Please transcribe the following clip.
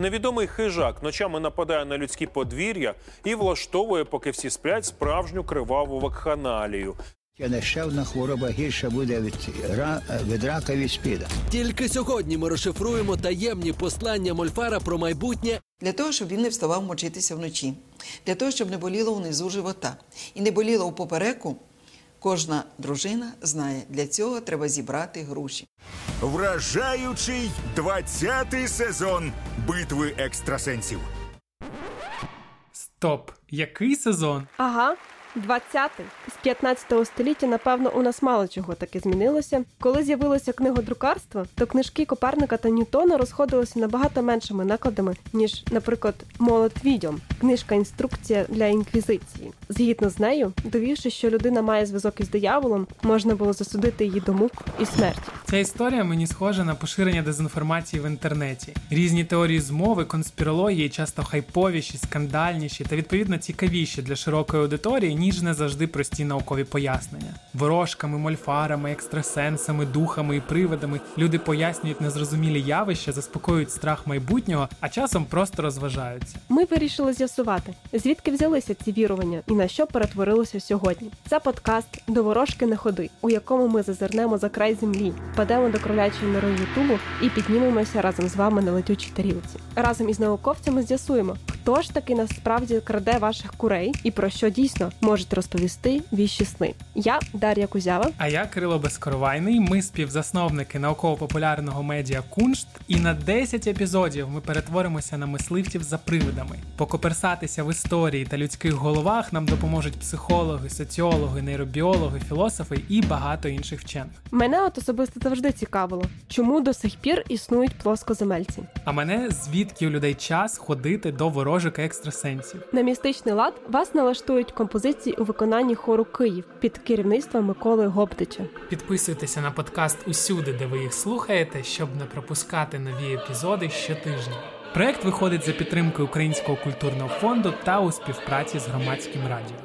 невідомий хижак ночами нападає на людські подвір'я і влаштовує, поки всі сплять, справжню криваву вакханалію. Ще одна хвороба гірша буде від рака, від спіда. Тільки сьогодні ми розшифруємо таємні послання Мольфара про майбутнє. Для того, щоб він не вставав мочитися вночі. Для того, щоб не боліло унизу живота. І не боліло у попереку, кожна дружина знає, для цього треба зібрати гроші. Вражаючий 20-й сезон «Битви екстрасенсів». Стоп, який сезон? Ага. 20-й. З 15-го століття, напевно, у нас мало чого таки змінилося. Коли з'явилося книгодрукарство, то книжки Коперника та Ньютона розходилися набагато меншими накладами, ніж, наприклад, «Молот відьом» – книжка-інструкція для інквізиції. Згідно з нею, довівши, що людина має зв'язок із дияволом, можна було засудити її до мук і смерті. Ця історія мені схожа на поширення дезінформації в інтернеті. Різні теорії змови, конспірології часто хайповіші, скандальніші та, відповідно, цікавіші для широкої аудиторії, ніж не завжди прості наукові пояснення. Ворожками, мольфарами, екстрасенсами, духами і привидами люди пояснюють незрозумілі явища, заспокоюють страх майбутнього, а часом просто розважаються. Ми вирішили з'ясувати, звідки взялися ці вірування і на що перетворилося сьогодні. Це подкаст «До ворожки не ходи», у якому ми зазирнемо за край землі, падемо до кролячої нори Ютубу і піднімемося разом з вами на летючій тарілці. Разом із науковцями з'ясуємо, хто ж таки насправді краде ваших курей і про що дійсно можуть розповісти віщі сни. Я Дар'я Кузява. А я Кирило Безкоровайний. Ми співзасновники науково-популярного медіа «Куншт». І на 10 епізодів ми перетворимося на мисливців за привидами. Покоперсатися в історії та людських головах нам допоможуть психологи, соціологи, нейробіологи, філософи і багато інших вчених. Мене от особисто завжди цікавило, чому до сих пір існують плоскоземельці. А мене звідки у людей час ходити до ворожика екстрасенсів. На містичний лад вас налаштують композиції у виконанні хору «Київ» під керівництвом Миколи Гобдича. Підписуйтеся на подкаст усюди, де ви їх слухаєте, щоб не пропускати нові епізоди щотижня. Проект виходить за підтримки Українського культурного фонду та у співпраці з громадським радіо.